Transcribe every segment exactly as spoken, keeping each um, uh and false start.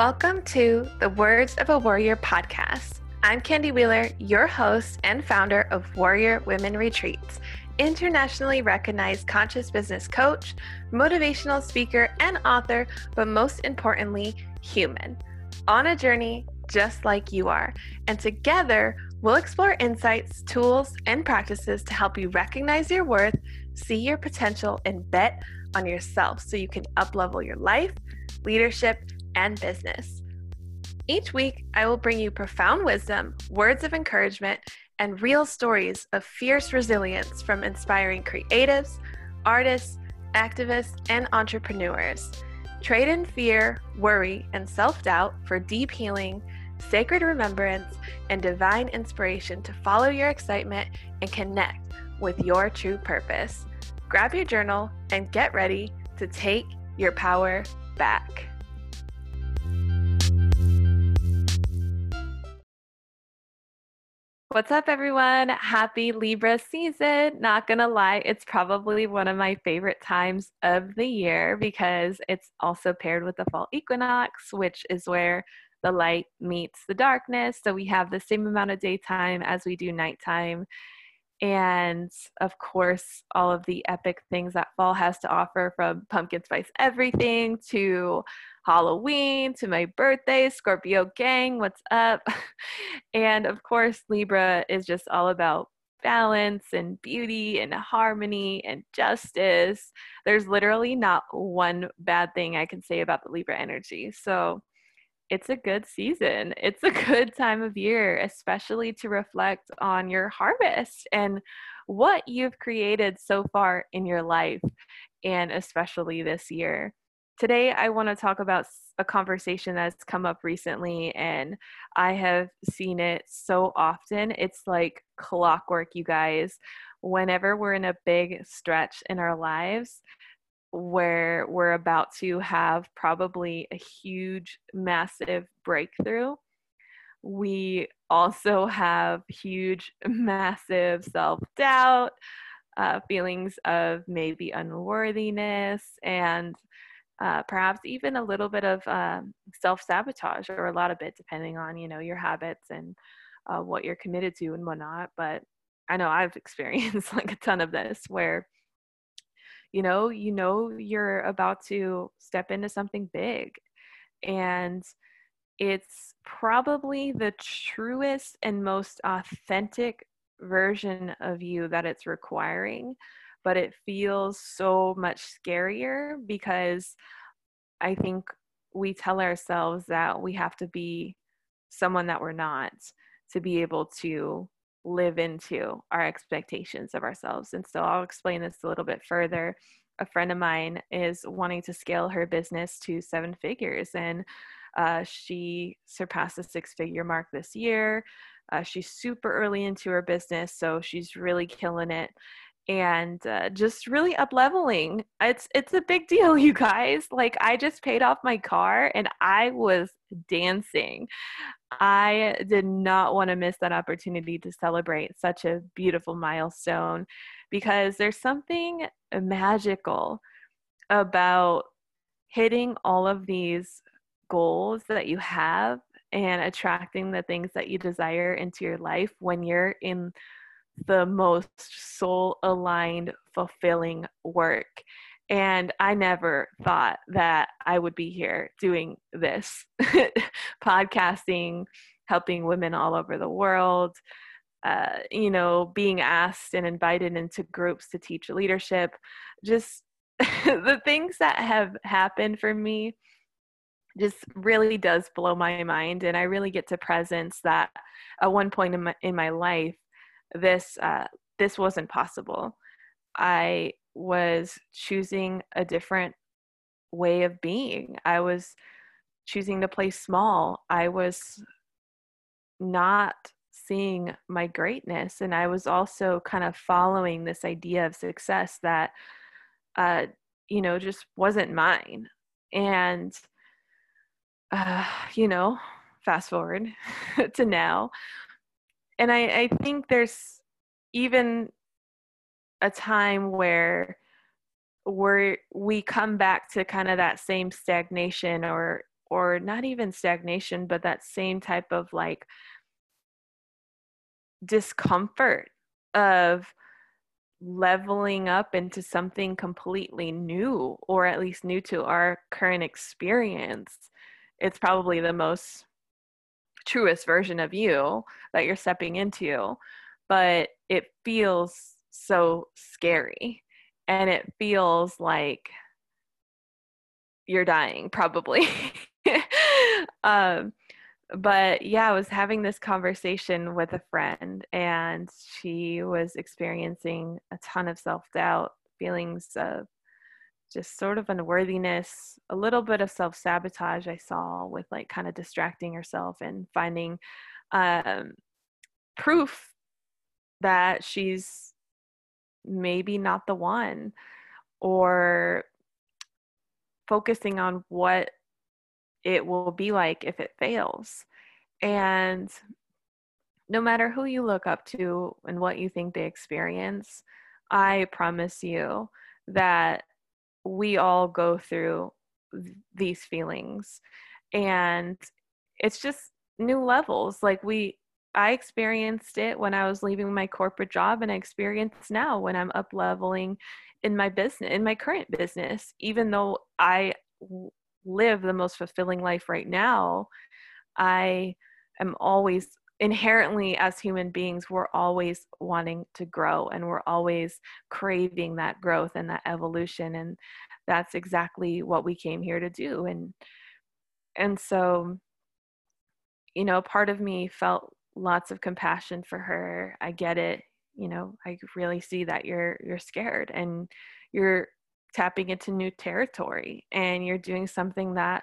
Welcome to the Words of a Warrior podcast. I'm Candy Wheeler, your host and founder of Warrior Women Retreats, internationally recognized conscious business coach, motivational speaker, and author, but most importantly, human. On a journey just like you are. And together, we'll explore insights, tools, and practices to help you recognize your worth, see your potential, and bet on yourself so you can uplevel your life, leadership, and business. Each week, I will bring you profound wisdom, words of encouragement, and real stories of fierce resilience from inspiring creatives, artists, activists, and entrepreneurs. Trade in fear, worry, and self-doubt for deep healing, sacred remembrance, and divine inspiration to follow your excitement and connect with your true purpose. Grab your journal and get ready to take your power back. What's up, everyone? Happy Libra season. Not gonna lie, it's probably one of my favorite times of the year because it's also paired with the fall equinox, which is where the light meets the darkness. So we have the same amount of daytime as we do nighttime. And of course, all of the epic things that fall has to offer, from pumpkin spice everything to Halloween to my birthday. Scorpio gang, what's up? And of course, Libra is just all about balance and beauty and harmony and justice. There's literally not one bad thing I can say about the Libra energy. So it's a good season. It's a good time of year, especially to reflect on your harvest and what you've created so far in your life, and especially this year. Today, I want to talk about a conversation that's come up recently, and I have seen it so often. It's like clockwork, you guys. Whenever we're in a big stretch in our lives, where we're about to have probably a huge, massive breakthrough, we also have huge, massive self-doubt, uh, feelings of maybe unworthiness, and uh, perhaps even a little bit of um, self-sabotage, or a lot of it, depending on, you know, your habits and uh, what you're committed to and whatnot. But I know I've experienced like a ton of this, where You know, you know, you're about to step into something big, and it's probably the truest and most authentic version of you that it's requiring, but it feels so much scarier because I think we tell ourselves that we have to be someone that we're not to be able to live into our expectations of ourselves. And so I'll explain this a little bit further. A friend of mine is wanting to scale her business to seven figures, and uh, she surpassed the six-figure mark this year. Uh, she's super early into her business, so she's really killing it and uh, just really up-leveling. It's, it's a big deal, you guys. Like, I just paid off my car and I was dancing. I did not want to miss that opportunity to celebrate such a beautiful milestone, because there's something magical about hitting all of these goals that you have and attracting the things that you desire into your life when you're in the most soul-aligned, fulfilling work. And I never thought that I would be here doing this, podcasting, helping women all over the world, uh, you know, being asked and invited into groups to teach leadership. Just the things that have happened for me just really does blow my mind. And I really get to presence that at one point in my, in my life, this, uh, this wasn't possible. I was choosing a different way of being. I was choosing to play small. I was not seeing my greatness. And I was also kind of following this idea of success that, uh, you know, just wasn't mine. And, uh, you know, fast forward to now. And I, I think there's even a time where we're, we come back to kind of that same stagnation or or not even stagnation, but that same type of like discomfort of leveling up into something completely new, or at least new to our current experience. It's probably the most truest version of you that you're stepping into, but it feels so scary and it feels like you're dying probably. um, but yeah, I was having this conversation with a friend and she was experiencing a ton of self-doubt, feelings of just sort of unworthiness, a little bit of self-sabotage I saw with like kind of distracting herself and finding um, proof that she's maybe not the one, or focusing on what it will be like if it fails. And no matter who you look up to and what you think they experience, I promise you that we all go through th- these feelings, and it's just new levels. Like we, I experienced it when I was leaving my corporate job, and I experience now when I'm up leveling in my business, in my current business. Even though I w- live the most fulfilling life right now, I am always inherently, as human beings, we're always wanting to grow, and we're always craving that growth and that evolution. And that's exactly what we came here to do. And, and so, you know, part of me felt lots of compassion for her. I get it. You know, I really see that you're, you're scared and you're tapping into new territory and you're doing something that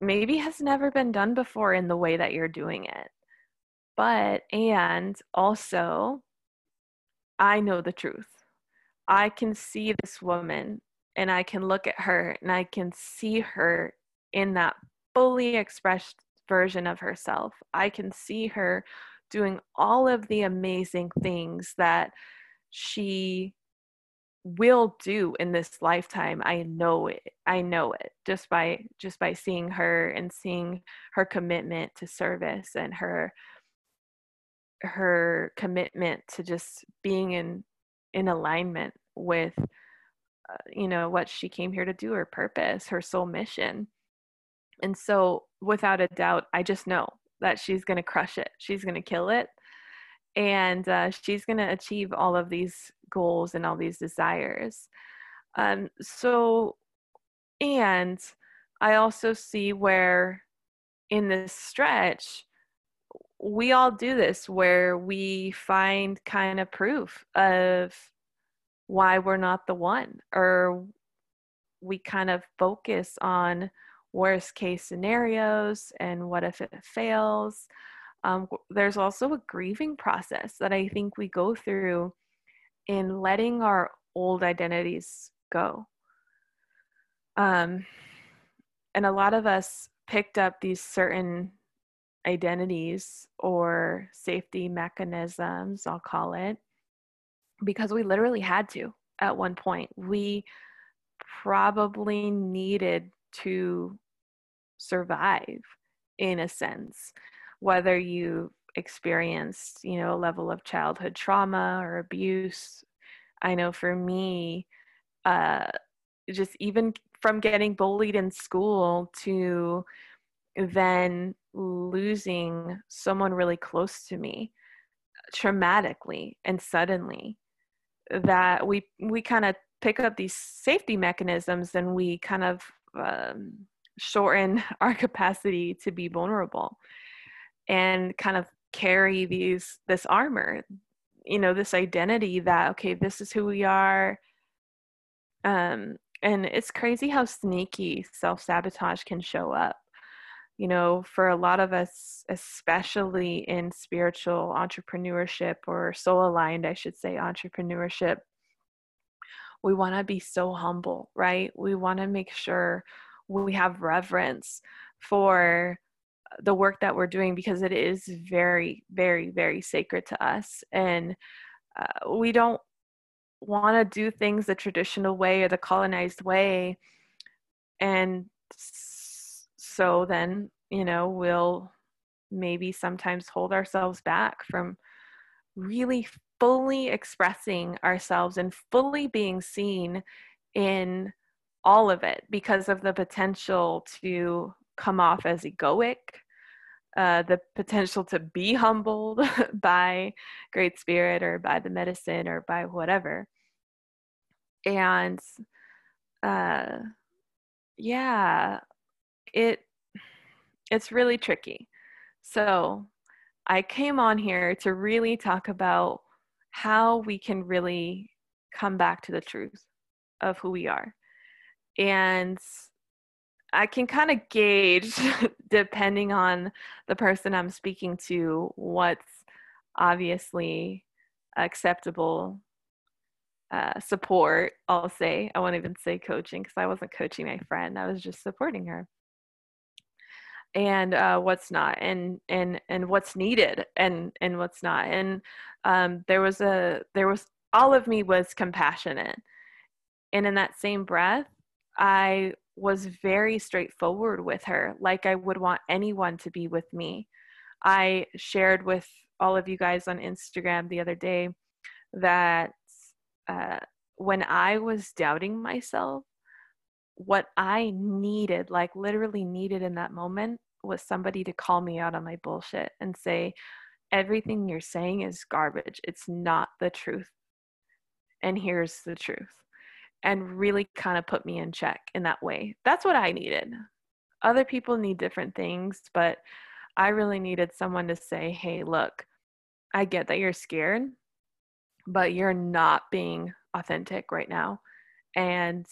maybe has never been done before in the way that you're doing it. But, and also, I know the truth. I can see this woman and I can look at her and I can see her in that fully expressed version of herself. I can see her doing all of the amazing things that she will do in this lifetime. I know it. I know it just by just by seeing her and seeing her commitment to service and her her commitment to just being in in alignment with uh, you know, what she came here to do, her purpose, her soul mission. And so, without a doubt, I just know that she's going to crush it. She's going to kill it. And uh, she's going to achieve all of these goals and all these desires. Um, so, and I also see where in this stretch, we all do this, where we find kind of proof of why we're not the one, or we kind of focus on worst case scenarios and what if it fails. Um, there's also a grieving process that I think we go through in letting our old identities go. Um, and a lot of us picked up these certain identities or safety mechanisms, I'll call it, because we literally had to at one point. We probably needed to survive in a sense, whether you experienced, you know, a level of childhood trauma or abuse. I know for me, uh, just even from getting bullied in school to then losing someone really close to me traumatically and suddenly, that we we kind of pick up these safety mechanisms and we kind of um, shorten our capacity to be vulnerable and kind of carry these, this armor, you know, this identity that, okay, this is who we are. Um, and it's crazy how sneaky self-sabotage can show up. You know, for a lot of us, especially in spiritual entrepreneurship or soul-aligned, I should say, entrepreneurship, we want to be so humble, right? We want to make sure we have reverence for the work that we're doing, because it is very, very, very sacred to us. And uh, we don't want to do things the traditional way or the colonized way And so then, you know, we'll maybe sometimes hold ourselves back from really fully expressing ourselves and fully being seen in all of it because of the potential to come off as egoic, uh, the potential to be humbled by Great Spirit or by the medicine or by whatever. And uh, yeah, it it's really tricky. So I came on here to really talk about how we can really come back to the truth of who we are. And I can kind of gauge, depending on the person I'm speaking to, what's obviously acceptable uh, support, I'll say. I won't even say coaching, because I wasn't coaching my friend. I was just supporting her. And uh, what's not, and and and what's needed, and and what's not. And um, there was a there was all of me was compassionate, and in that same breath, I was very straightforward with her, like I would want anyone to be with me. I shared with all of you guys on Instagram the other day that uh, when I was doubting myself, what I needed, like literally needed in that moment, was somebody to call me out on my bullshit and say, everything you're saying is garbage. It's not the truth. And here's the truth. And really kind of put me in check in that way. That's what I needed. Other people need different things, but I really needed someone to say, hey, look, I get that you're scared, but you're not being authentic right now. And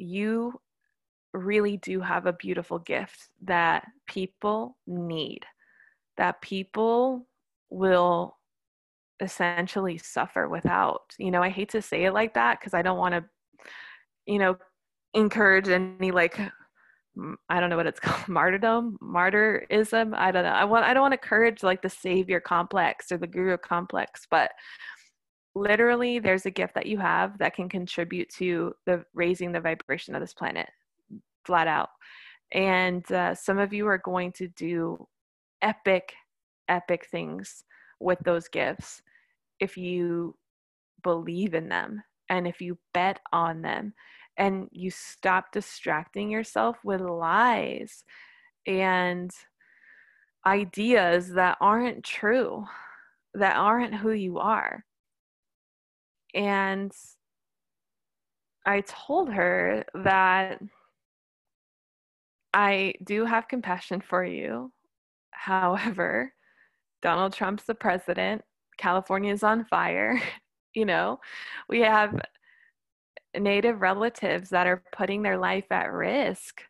you really do have a beautiful gift that people need, that people will essentially suffer without. You know, I hate to say it like that because I don't want to, you know, encourage any, like, I don't know what it's called, martyrdom, martyrism. I don't know. I want, I don't want to encourage like the savior complex or the guru complex, but literally, there's a gift that you have that can contribute to the raising the vibration of this planet, flat out. And uh, some of you are going to do epic, epic things with those gifts if you believe in them and if you bet on them and you stop distracting yourself with lies and ideas that aren't true, that aren't who you are. And I told her that I do have compassion for you. However, Donald Trump's the president. California is on fire. You know, we have Native relatives that are putting their life at risk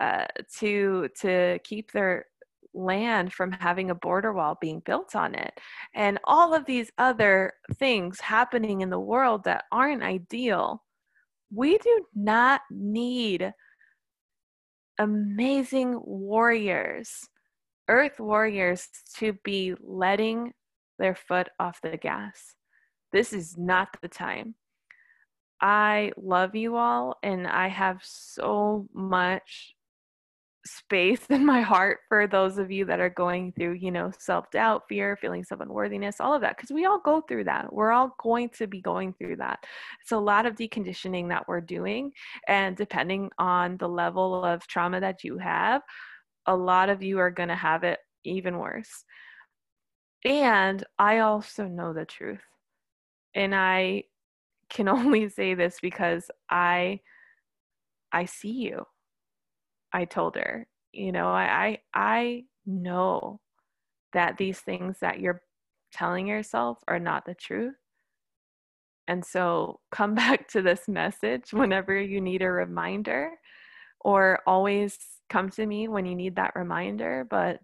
uh, to to keep their land from having a border wall being built on it, and all of these other things happening in the world that aren't ideal. We do not need amazing warriors, earth warriors, to be letting their foot off the gas. This is not the time. I love you all, and I have so much space in my heart for those of you that are going through, you know, self-doubt, fear, feelings of unworthiness, all of that, because we all go through that. We're all going to be going through that. It's a lot of deconditioning that we're doing, and depending on the level of trauma that you have, a lot of you are going to have it even worse. And I also know the truth, and I can only say this because I I see you. I told her, you know, I, I I know that these things that you're telling yourself are not the truth. And so come back to this message whenever you need a reminder, or always come to me when you need that reminder. But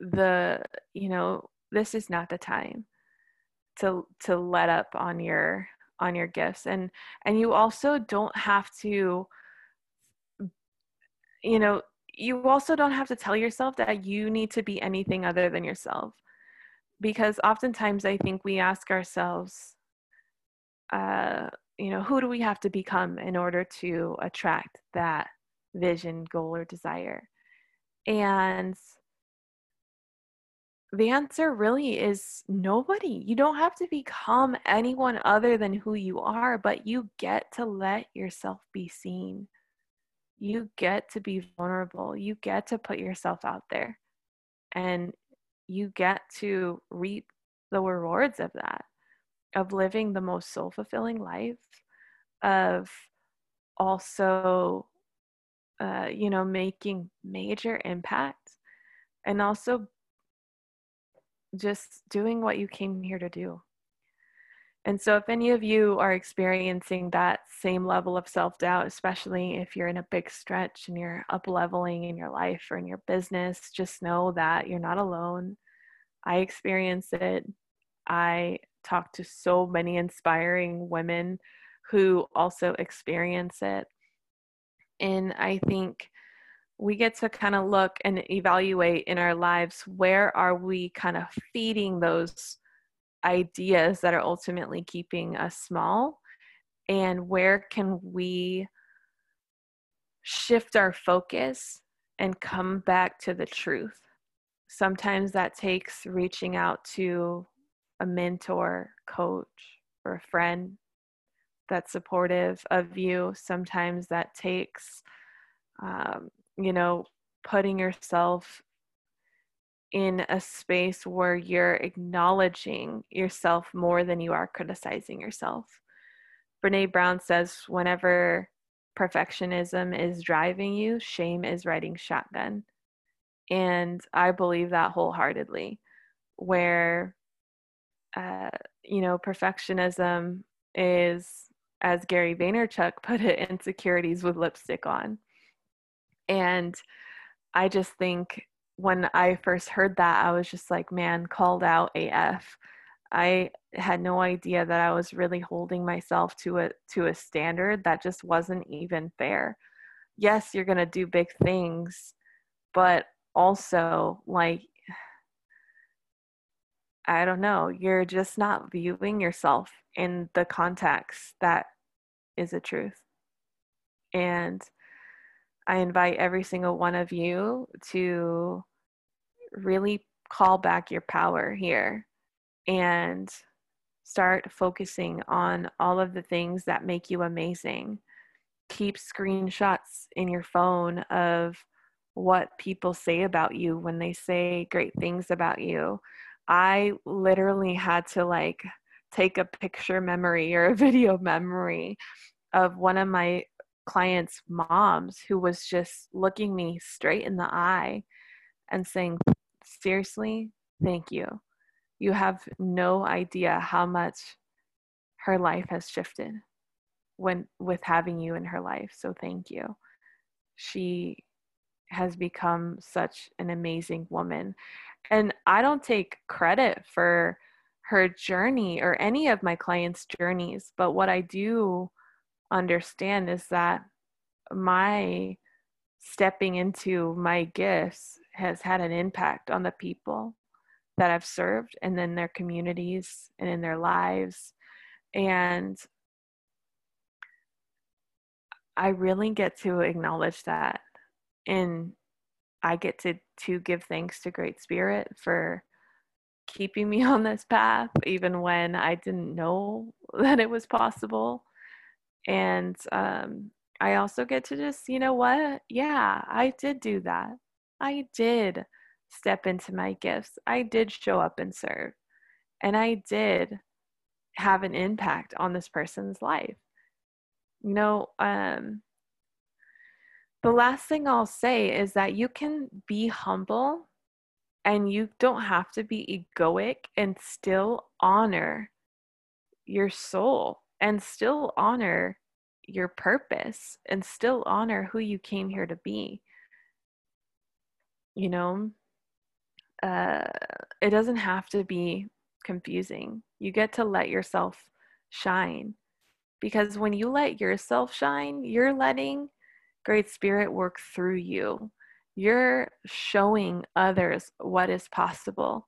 the, you know, this is not the time to to let up on your on your gifts. And and you also don't have to, you know, you also don't have to tell yourself that you need to be anything other than yourself, because oftentimes I think we ask ourselves, uh, you know, who do we have to become in order to attract that vision, goal, or desire? And the answer really is nobody. You don't have to become anyone other than who you are, but you get to let yourself be seen. You get to be vulnerable. You get to put yourself out there, and you get to reap the rewards of that, of living the most soul-fulfilling life, of also, uh, you know, making major impact, and also just doing what you came here to do. And so if any of you are experiencing that same level of self-doubt, especially if you're in a big stretch and you're up-leveling in your life or in your business, just know that you're not alone. I experience it. I talk to so many inspiring women who also experience it. And I think we get to kind of look and evaluate in our lives, where are we kind of feeding those ideas that are ultimately keeping us small, and where can we shift our focus and come back to the truth? Sometimes that takes reaching out to a mentor, coach, or a friend that's supportive of you. Sometimes that takes, um, you know, putting yourself in a space where you're acknowledging yourself more than you are criticizing yourself. Brene Brown says, whenever perfectionism is driving you, shame is riding shotgun. And I believe that wholeheartedly, where, uh, you know, perfectionism is, as Gary Vaynerchuk put it, insecurities with lipstick on. And I just think when I first heard that, I was just like, man, called out A F. I had no idea that I was really holding myself to a, to a standard that just wasn't even fair. Yes, you're going to do big things, but also, like, I don't know, you're just not viewing yourself in the context that is a truth. And I invite every single one of you to really call back your power here and start focusing on all of the things that make you amazing. Keep screenshots in your phone of what people say about you when they say great things about you. I literally had to like take a picture memory or a video memory of one of my clients' moms, who was just looking me straight in the eye and saying, seriously, thank you. You have no idea how much her life has shifted when with having you in her life. So thank you. She has become such an amazing woman. And I don't take credit for her journey or any of my clients' journeys, but what I do understand is that my stepping into my gifts has had an impact on the people that I've served, and in their communities and in their lives. And I really get to acknowledge that, and I get to to give thanks to Great Spirit for keeping me on this path, even when I didn't know that it was possible. And um, I also get to just, you know what? Yeah, I did do that. I did step into my gifts. I did show up and serve. And I did have an impact on this person's life. You know, um, the last thing I'll say is that you can be humble, and you don't have to be egoic, and still honor your soul, and still honor your purpose, and still honor who you came here to be. You know, uh, it doesn't have to be confusing. You get to let yourself shine, because when you let yourself shine, you're letting Great Spirit work through you. You're showing others what is possible.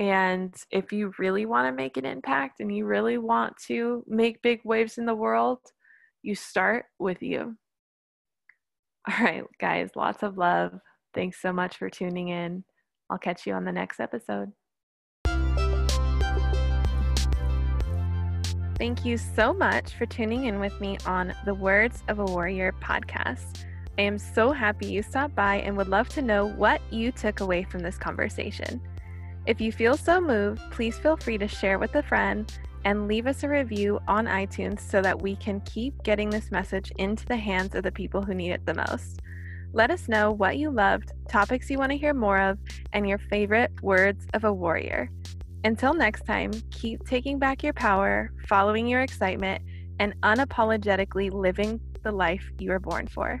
And if you really want to make an impact and you really want to make big waves in the world, you start with you. All right, guys, lots of love. Thanks so much for tuning in. I'll catch you on the next episode. Thank you so much for tuning in with me on the Words of a Warrior podcast. I am so happy you stopped by and would love to know what you took away from this conversation. If you feel so moved, please feel free to share with a friend and leave us a review on iTunes so that we can keep getting this message into the hands of the people who need it the most. Let us know what you loved, topics you want to hear more of, and your favorite words of a warrior. Until next time, keep taking back your power, following your excitement, and unapologetically living the life you were born for.